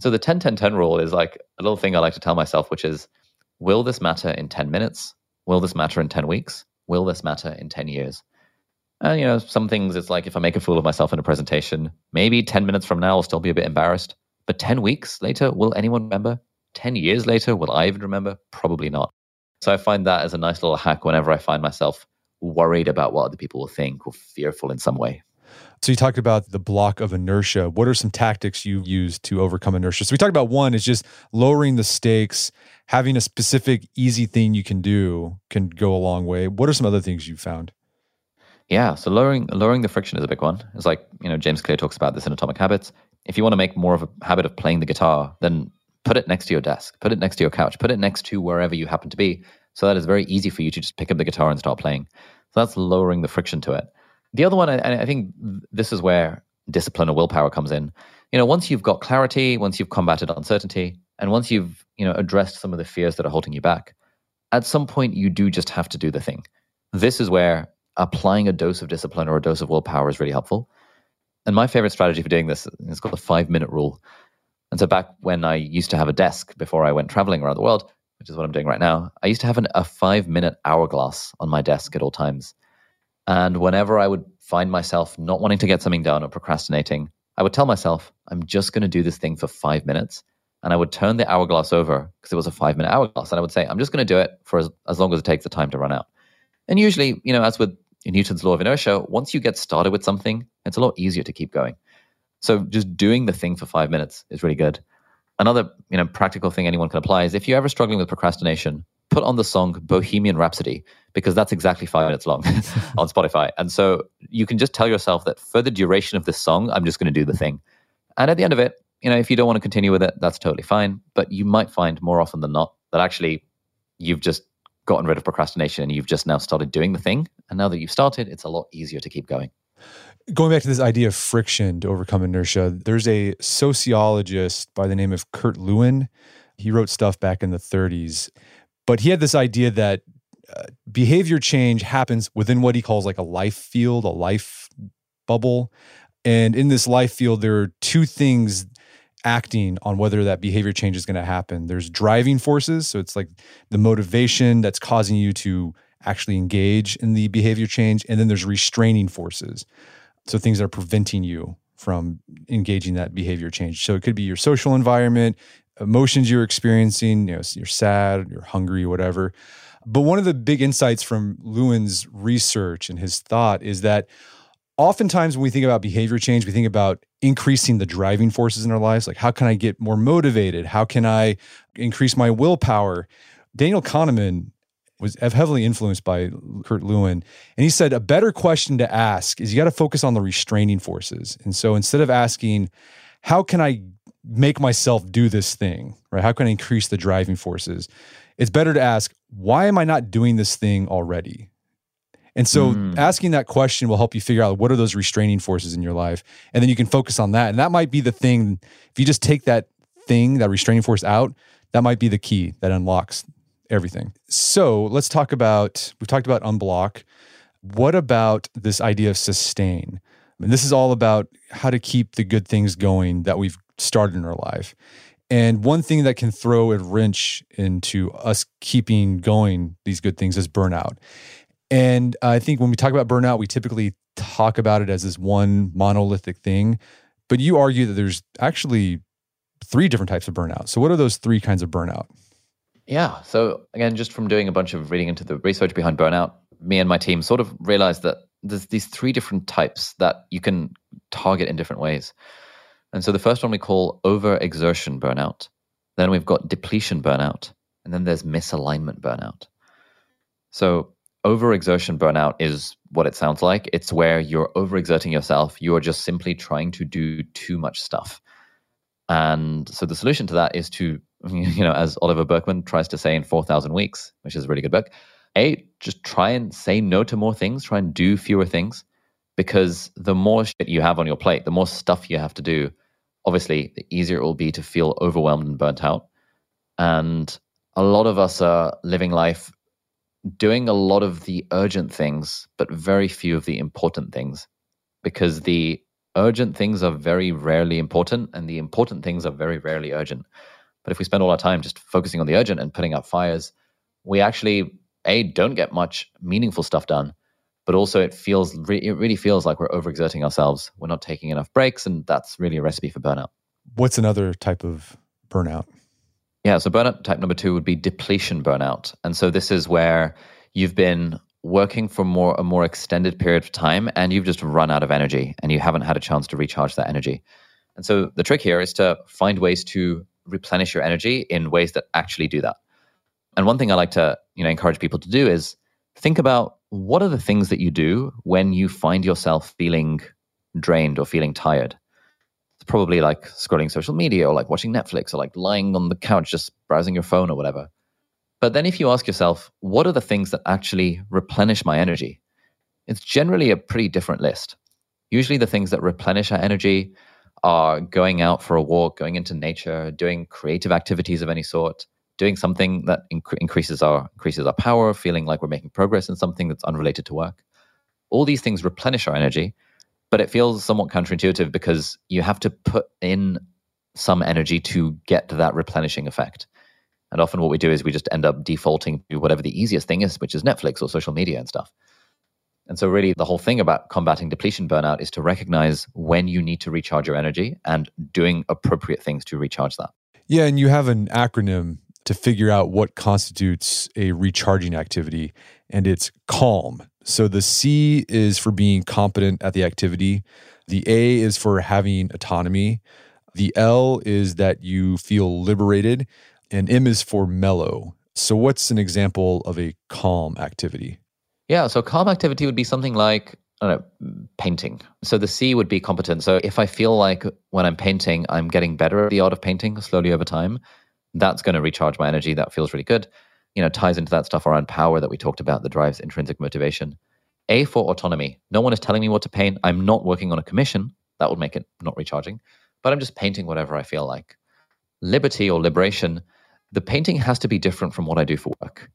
So the 10-10-10 rule is like a little thing I like to tell myself, which is, will this matter in 10 minutes? Will this matter in 10 weeks? Will this matter in 10 years? And, you know, some things it's like if I make a fool of myself in a presentation, maybe 10 minutes from now I'll still be a bit embarrassed. But 10 weeks later, will anyone remember? 10 years later, will I even remember? Probably not. So I find that as a nice little hack whenever I find myself worried about what other people will think or fearful in some way. So you talked about the block of inertia. What are some tactics you've used to overcome inertia? So we talked about one is just lowering the stakes, having a specific easy thing you can do can go a long way. What are some other things you've found? Yeah, so lowering the friction is a big one. It's like, you know, James Clear talks about this in Atomic Habits. If you want to make more of a habit of playing the guitar, then put it next to your desk, put it next to your couch, put it next to wherever you happen to be. So that is very easy for you to just pick up the guitar and start playing. So that's lowering the friction to it. The other one, and I think this is where discipline or willpower comes in. You know, once you've got clarity, once you've combated uncertainty, and once you've, you know, addressed some of the fears that are holding you back, at some point you do just have to do the thing. This is where applying a dose of discipline or a dose of willpower is really helpful. And my favorite strategy for doing this is called the 5-minute rule. And so back when I used to have a desk before I went traveling around the world, which is what I'm doing right now, I used to have a 5-minute hourglass on my desk at all times. And whenever I would find myself not wanting to get something done or procrastinating, I would tell myself, I'm just going to do this thing for 5 minutes. And I would turn the hourglass over because it was a 5-minute hourglass. And I would say, I'm just going to do it for as long as it takes the time to run out. And usually, you know, as with Newton's law of inertia, once you get started with something, it's a lot easier to keep going. So just doing the thing for 5 minutes is really good. Another, you know, practical thing anyone can apply is if you're ever struggling with procrastination, put on the song Bohemian Rhapsody, because that's exactly 5 minutes long on Spotify. And so you can just tell yourself that for the duration of this song, I'm just going to do the thing. And at the end of it, you know, if you don't want to continue with it, that's totally fine. But you might find more often than not that actually you've just gotten rid of procrastination and you've just now started doing the thing. And now that you've started, it's a lot easier to keep going. Going back to this idea of friction to overcome inertia, there's a sociologist by the name of Kurt Lewin. He wrote stuff back in the 30s, but he had this idea that behavior change happens within what he calls like a life field, a life bubble. And in this life field, there are two things acting on whether that behavior change is going to happen. There's driving forces. So it's like the motivation that's causing you to actually engage in the behavior change. And then there's restraining forces. So things that are preventing you from engaging that behavior change. So it could be your social environment, emotions you're experiencing, you know, you're sad, you're hungry, whatever. But one of the big insights from Lewin's research and his thought is that oftentimes when we think about behavior change, we think about increasing the driving forces in our lives. Like, how can I get more motivated? How can I increase my willpower? Daniel Kahneman was heavily influenced by Kurt Lewin. And he said, a better question to ask is you got to focus on the restraining forces. And so instead of asking, how can I make myself do this thing, right? How can I increase the driving forces? It's better to ask, why am I not doing this thing already? And so asking that question will help you figure out what are those restraining forces in your life. And then you can focus on that. And that might be the thing. If you just take that thing, that restraining force out, that might be the key that unlocks everything. So let's talk about, we've talked about unblock. What about this idea of sustain? I mean, this is all about how to keep the good things going that we've started in our life. And one thing that can throw a wrench into us keeping going these good things is burnout. And I think when we talk about burnout, we typically talk about it as this one monolithic thing. But you argue that there's actually three different types of burnout. So what are those three kinds of burnout? Yeah. So again, just from doing a bunch of reading into the research behind burnout, me and my team sort of realized that there's these three different types that you can target in different ways. And so the first one we call overexertion burnout. Then we've got depletion burnout, and then there's misalignment burnout. So overexertion burnout is what it sounds like. It's where you're overexerting yourself. You are just simply trying to do too much stuff. And so the solution to that is to, as Oliver Berkman tries to say in 4,000 Weeks, which is a really good book, A, just try and say no to more things, try and do fewer things, because the more shit you have on your plate, the more stuff you have to do, obviously, the easier it will be to feel overwhelmed and burnt out. And a lot of us are living life doing a lot of the urgent things, but very few of the important things, because the urgent things are very rarely important and the important things are very rarely urgent. But if we spend all our time just focusing on the urgent and putting out fires, we actually, A, don't get much meaningful stuff done, but also it really feels like we're overexerting ourselves. We're not taking enough breaks, and that's really a recipe for burnout. What's another type of burnout? Yeah, so burnout type number 2 would be depletion burnout. And so this is where you've been working for a more extended period of time and you've just run out of energy and you haven't had a chance to recharge that energy. And so the trick here is to find ways to replenish your energy in ways that actually do that. And one thing I like to encourage people to do is think about what are the things that you do when you find yourself feeling drained or feeling tired. Probably like scrolling social media or like watching Netflix or like lying on the couch just browsing your phone or whatever. But then if you ask yourself, what are the things that actually replenish my energy? It's generally a pretty different list. Usually the things that replenish our energy are going out for a walk, going into nature, doing creative activities of any sort, doing something that increases our power, feeling like we're making progress in something that's unrelated to work. All these things replenish our energy. But it feels somewhat counterintuitive because you have to put in some energy to get to that replenishing effect. And often what we do is we just end up defaulting to whatever the easiest thing is, which is Netflix or social media and stuff. And so really the whole thing about combating depletion burnout is to recognize when you need to recharge your energy and doing appropriate things to recharge that. Yeah, and you have an acronym to figure out what constitutes a recharging activity, and it's CALM. So the C is for being competent at the activity. The A is for having autonomy. The L is that you feel liberated. And M is for mellow. So what's an example of a calm activity? Yeah, so calm activity would be something like, painting. So the C would be competent. So if I feel like when I'm painting, I'm getting better at the art of painting slowly over time, that's going to recharge my energy. That feels really good. Ties into that stuff around power that we talked about that drives intrinsic motivation. A for autonomy. No one is telling me what to paint. I'm not working on a commission. That would make it not recharging, but I'm just painting whatever I feel like. Liberty or liberation. The painting has to be different from what I do for work.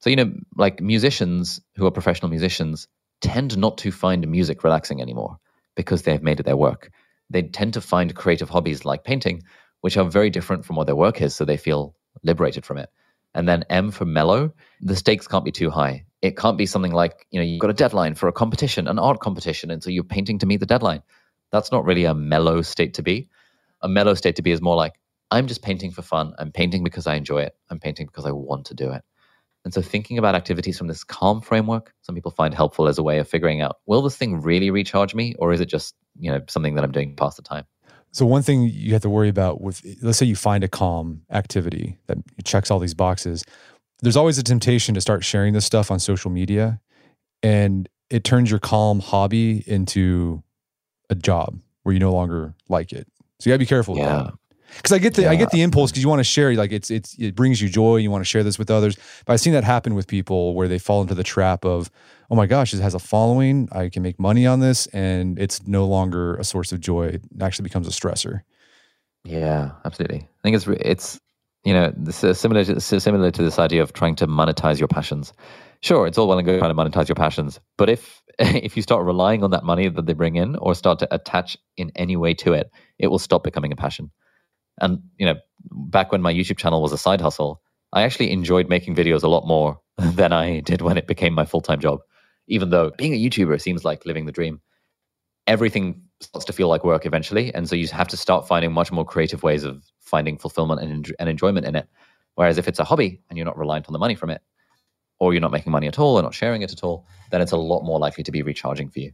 So, like musicians who are professional musicians tend not to find music relaxing anymore because they've made it their work. They tend to find creative hobbies like painting, which are very different from what their work is, so they feel liberated from it. And then M for mellow, the stakes can't be too high. It can't be something like, you've got a deadline for a competition, an art competition, and so you're painting to meet the deadline. That's not really a mellow state to be. A mellow state to be is more like, I'm just painting for fun. I'm painting because I enjoy it. I'm painting because I want to do it. And so thinking about activities from this calm framework, some people find helpful as a way of figuring out, will this thing really recharge me? Or is it just, something that I'm doing past the time? So one thing you have to worry about with, let's say you find a calm activity that checks all these boxes, there's always a temptation to start sharing this stuff on social media, and it turns your calm hobby into a job where you no longer like it. So you gotta be careful with that. Because I get the impulse because you want to share, like it brings you joy, you want to share this with others. But I've seen that happen with people where they fall into the trap of, oh my gosh, this has a following, I can make money on this, and it's no longer a source of joy. It actually becomes a stressor. Yeah, absolutely. I think it's similar to this idea of trying to monetize your passions. Sure, it's all well and good trying to monetize your passions, but if you start relying on that money that they bring in or start to attach in any way to it, it will stop becoming a passion. And, back when my YouTube channel was a side hustle, I actually enjoyed making videos a lot more than I did when it became my full-time job. Even though being a YouTuber seems like living the dream, everything starts to feel like work eventually. And so you have to start finding much more creative ways of finding fulfillment and enjoyment in it. Whereas if it's a hobby and you're not reliant on the money from it, or you're not making money at all or not sharing it at all, then it's a lot more likely to be recharging for you.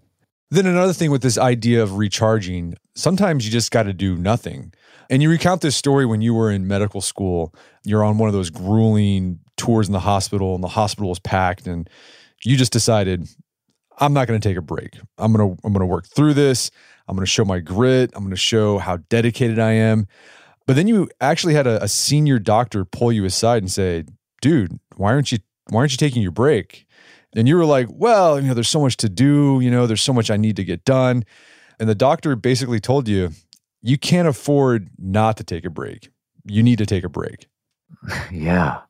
Then another thing with this idea of recharging, sometimes you just got to do nothing. And you recount this story when you were in medical school. You're on one of those grueling tours in the hospital, and the hospital is packed, and you just decided, I'm not going to take a break. I'm going to work through this. I'm going to show my grit. I'm going to show how dedicated I am. But then you actually had a senior doctor pull you aside and say, dude, why aren't you taking your break? And you were like, well, you know, there's so much to do. You know, there's so much I need to get done. And the doctor basically told you, you can't afford not to take a break. You need to take a break. Yeah,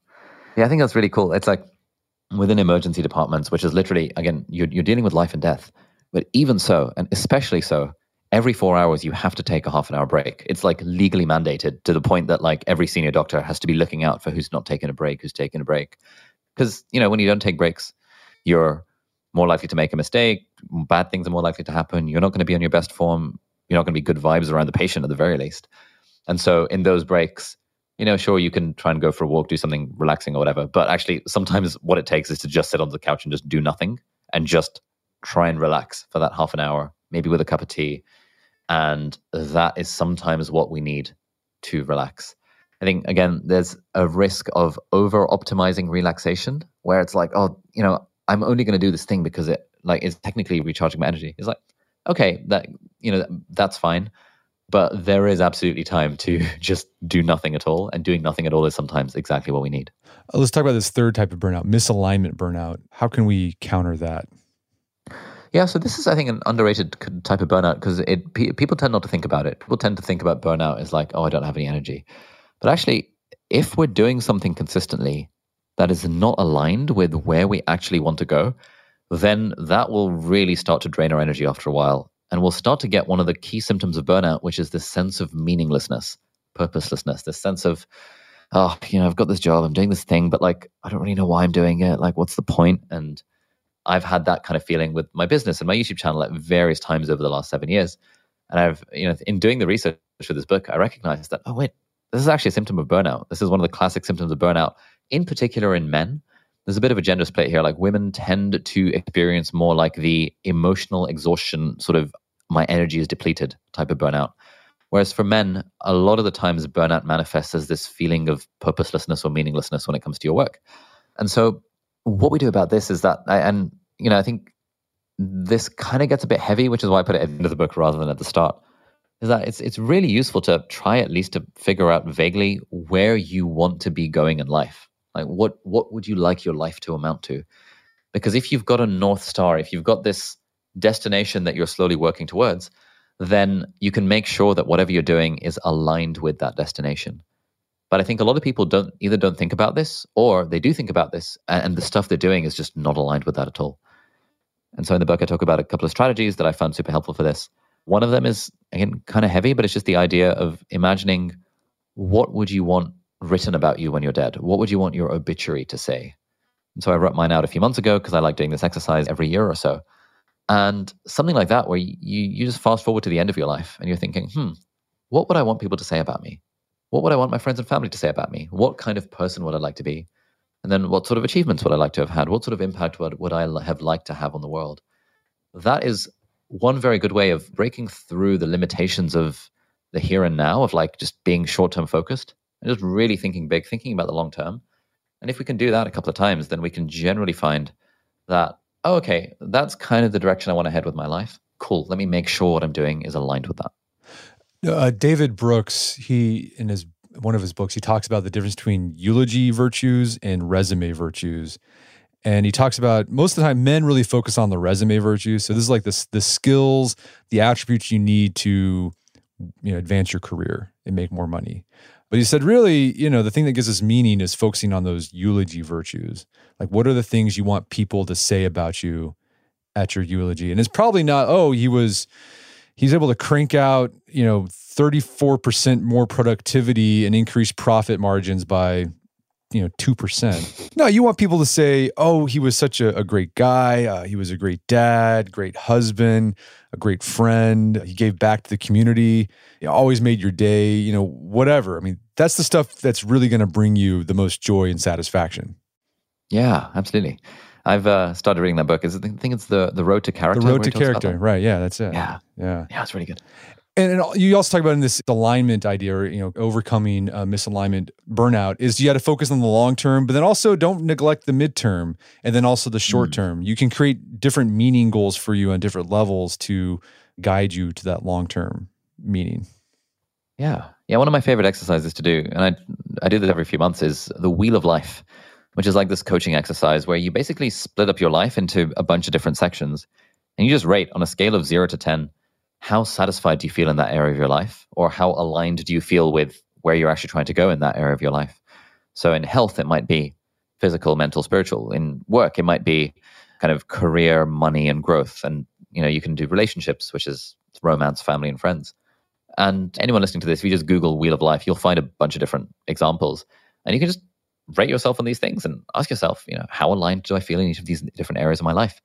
I think that's really cool. It's like within emergency departments, which is literally, again, you're dealing with life and death. But even so, and especially so, every 4 hours, you have to take a half an hour break. It's like legally mandated, to the point that like every senior doctor has to be looking out for who's not taking a break, who's taking a break. Because, you know, when you don't take breaks, you're more likely to make a mistake. Bad things are more likely to happen. You're not going to be on your best form. You're not going to be good vibes around the patient at the very least. And so in those breaks, you know, sure, you can try and go for a walk, do something relaxing or whatever. But actually, sometimes what it takes is to just sit on the couch and just do nothing and just try and relax for that half an hour, maybe with a cup of tea. And that is sometimes what we need to relax. I think, again, there's a risk of over-optimizing relaxation where it's like, oh, you know, I'm only going to do this thing because it like is technically recharging my energy. It's like, okay, that, you know, that's fine. But there is absolutely time to just do nothing at all. And doing nothing at all is sometimes exactly what we need. Let's talk about this third type of burnout, misalignment burnout. How can we counter that? Yeah, so this is, I think, an underrated type of burnout because people tend not to think about it. People tend to think about burnout as like, oh, I don't have any energy. But actually, if we're doing something consistently that is not aligned with where we actually want to go, then that will really start to drain our energy after a while. And we'll start to get one of the key symptoms of burnout, which is this sense of meaninglessness, purposelessness, this sense of, oh, you know, I've got this job, I'm doing this thing, but like, I don't really know why I'm doing it. Like, what's the point? And I've had that kind of feeling with my business and my YouTube channel at various times over the last 7 years. And I've, you know, in doing the research for this book, I recognized that, oh, wait, this is actually a symptom of burnout. This is one of the classic symptoms of burnout, in particular in men. There's a bit of a gender split here. Like women tend to experience more like the emotional exhaustion, sort of my energy is depleted type of burnout. Whereas for men, a lot of the times burnout manifests as this feeling of purposelessness or meaninglessness when it comes to your work. And so what we do about this is that, and you know, I think this kind of gets a bit heavy, which is why I put it at the end of the book rather than at the start, is that it's really useful to try at least to figure out vaguely where you want to be going in life. Like what would you like your life to amount to? Because if you've got a North Star, if you've got this destination that you're slowly working towards, then you can make sure that whatever you're doing is aligned with that destination. But I think a lot of people don't think about this, or they do think about this and the stuff they're doing is just not aligned with that at all. And so in the book, I talk about a couple of strategies that I found super helpful for this. One of them is, again, kind of heavy, but it's just the idea of imagining what would you want written about you when you're dead? What would you want your obituary to say? And so I wrote mine out a few months ago because I like doing this exercise every year or so. And something like that where you just fast forward to the end of your life and you're thinking, what would I want people to say about me? What would I want my friends and family to say about me? What kind of person would I like to be? And then what sort of achievements would I like to have had? What sort of impact would I have liked to have on the world? That is one very good way of breaking through the limitations of the here and now, of like just being short-term focused. And just really thinking big, thinking about the long term. And if we can do that a couple of times, then we can generally find that, oh, okay, that's kind of the direction I want to head with my life. Cool. Let me make sure what I'm doing is aligned with that. David Brooks, in one of his books, he talks about the difference between eulogy virtues and resume virtues. And he talks about most of the time men really focus on the resume virtues. So this is like the skills, the attributes you need to, you know, advance your career and make more money. But he said, really, you know, the thing that gives us meaning is focusing on those eulogy virtues. Like, what are the things you want people to say about you at your eulogy? And it's probably not, oh, he's able to crank out, you know, 34% more productivity and increase profit margins by, you know, 2%. No, you want people to say, oh, he was such a great guy. He was a great dad, great husband, a great friend. He gave back to the community. You know, always made your day, you know, whatever. I mean, that's the stuff that's really going to bring you the most joy and satisfaction. Yeah, absolutely. I've started reading that book. I think it's The Road to Character. The Road to Character, right. Yeah, that's it. Yeah, it's really good. And you also talk about in this alignment idea, or, you know, overcoming misalignment, burnout, is you got to focus on the long term, but then also don't neglect the midterm and then also the short term. You can create different meaning goals for you on different levels to guide you to that long term meaning. Yeah. Yeah. One of my favorite exercises to do, and I do this every few months, is the Wheel of Life, which is like this coaching exercise where you basically split up your life into a bunch of different sections and you just rate on a scale of 0 to 10. How satisfied do you feel in that area of your life? Or how aligned do you feel with where you're actually trying to go in that area of your life? So in health, it might be physical, mental, spiritual. In work, it might be kind of career, money, and growth. And, you know, you can do relationships, which is romance, family, and friends. And anyone listening to this, if you just Google Wheel of Life, you'll find a bunch of different examples. And you can just rate yourself on these things and ask yourself, you know, how aligned do I feel in each of these different areas of my life?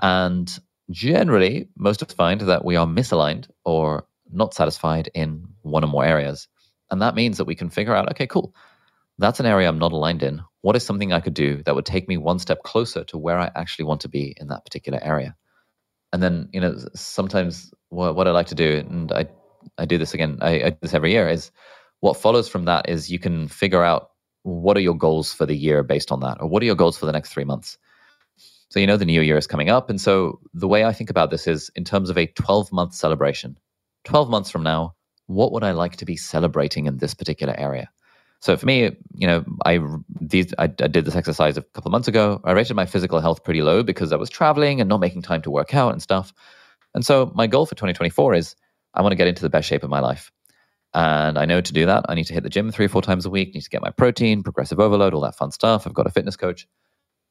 And generally, most of us find that we are misaligned or not satisfied in one or more areas. And that means that we can figure out, okay, cool, that's an area I'm not aligned in. What is something I could do that would take me one step closer to where I actually want to be in that particular area? And then, you know, sometimes what I like to do, and I do this again, I do this every year, is what follows from that is you can figure out what are your goals for the year based on that, or what are your goals for the next 3 months? So, you know, the new year is coming up. And so the way I think about this is in terms of a 12-month celebration. 12 months from now, what would I like to be celebrating in this particular area? So for me, you know, I did this exercise a couple of months ago. I rated my physical health pretty low because I was traveling and not making time to work out and stuff. And so my goal for 2024 is I want to get into the best shape of my life. And I know to do that, I need to hit the gym 3 or 4 times a week, need to get my protein, progressive overload, all that fun stuff. I've got a fitness coach.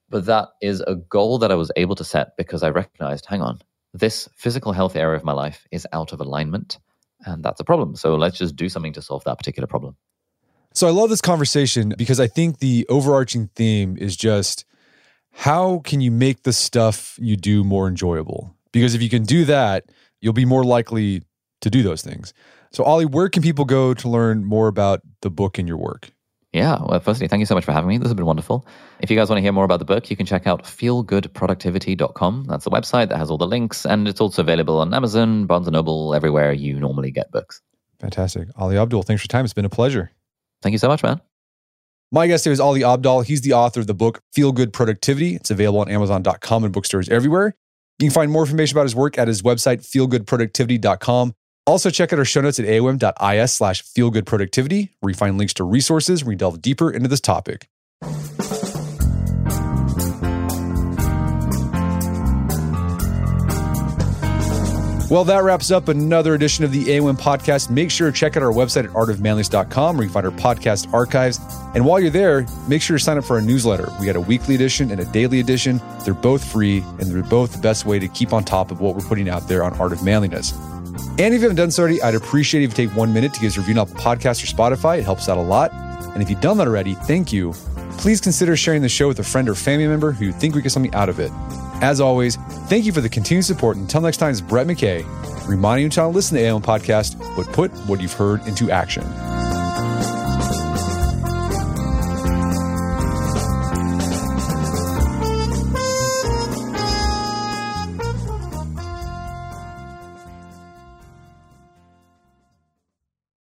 But that is a goal that I was able to set because I recognized, hang on, this physical health area of my life is out of alignment, and that's a problem. So let's just do something to solve that particular problem. So I love this conversation because I think the overarching theme is just how can you make the stuff you do more enjoyable? Because if you can do that, you'll be more likely to do those things. So Ali, where can people go to learn more about the book and your work? Yeah, well, firstly, thank you so much for having me. This has been wonderful. If you guys want to hear more about the book, you can check out feelgoodproductivity.com. That's the website that has all the links, and it's also available on Amazon, Barnes & Noble, everywhere you normally get books. Fantastic. Ali Abdaal, thanks for your time. It's been a pleasure. Thank you so much, man. My guest today is Ali Abdaal. He's the author of the book, Feel Good Productivity. It's available on Amazon.com and bookstores everywhere. You can find more information about his work at his website, feelgoodproductivity.com. Also, check out our show notes at awim.is/feelgoodproductivity, where you find links to resources where we delve deeper into this topic. Well, that wraps up another edition of the AOM Podcast. Make sure to check out our website at artofmanliness.com, where you can find our podcast archives. And while you're there, make sure to sign up for our newsletter. We got a weekly edition and a daily edition. They're both free, and they're both the best way to keep on top of what we're putting out there on Art of Manliness. And if you haven't done so already, I'd appreciate it if you take 1 minute to give us a review on Podcast or Spotify. It helps out a lot. And if you've done that already, thank you. Please consider sharing the show with a friend or family member who you think we get something out of it. As always, thank you for the continued support. Until next time, it's Brett McKay, reminding you to listen to AOM Podcast, but put what you've heard into action.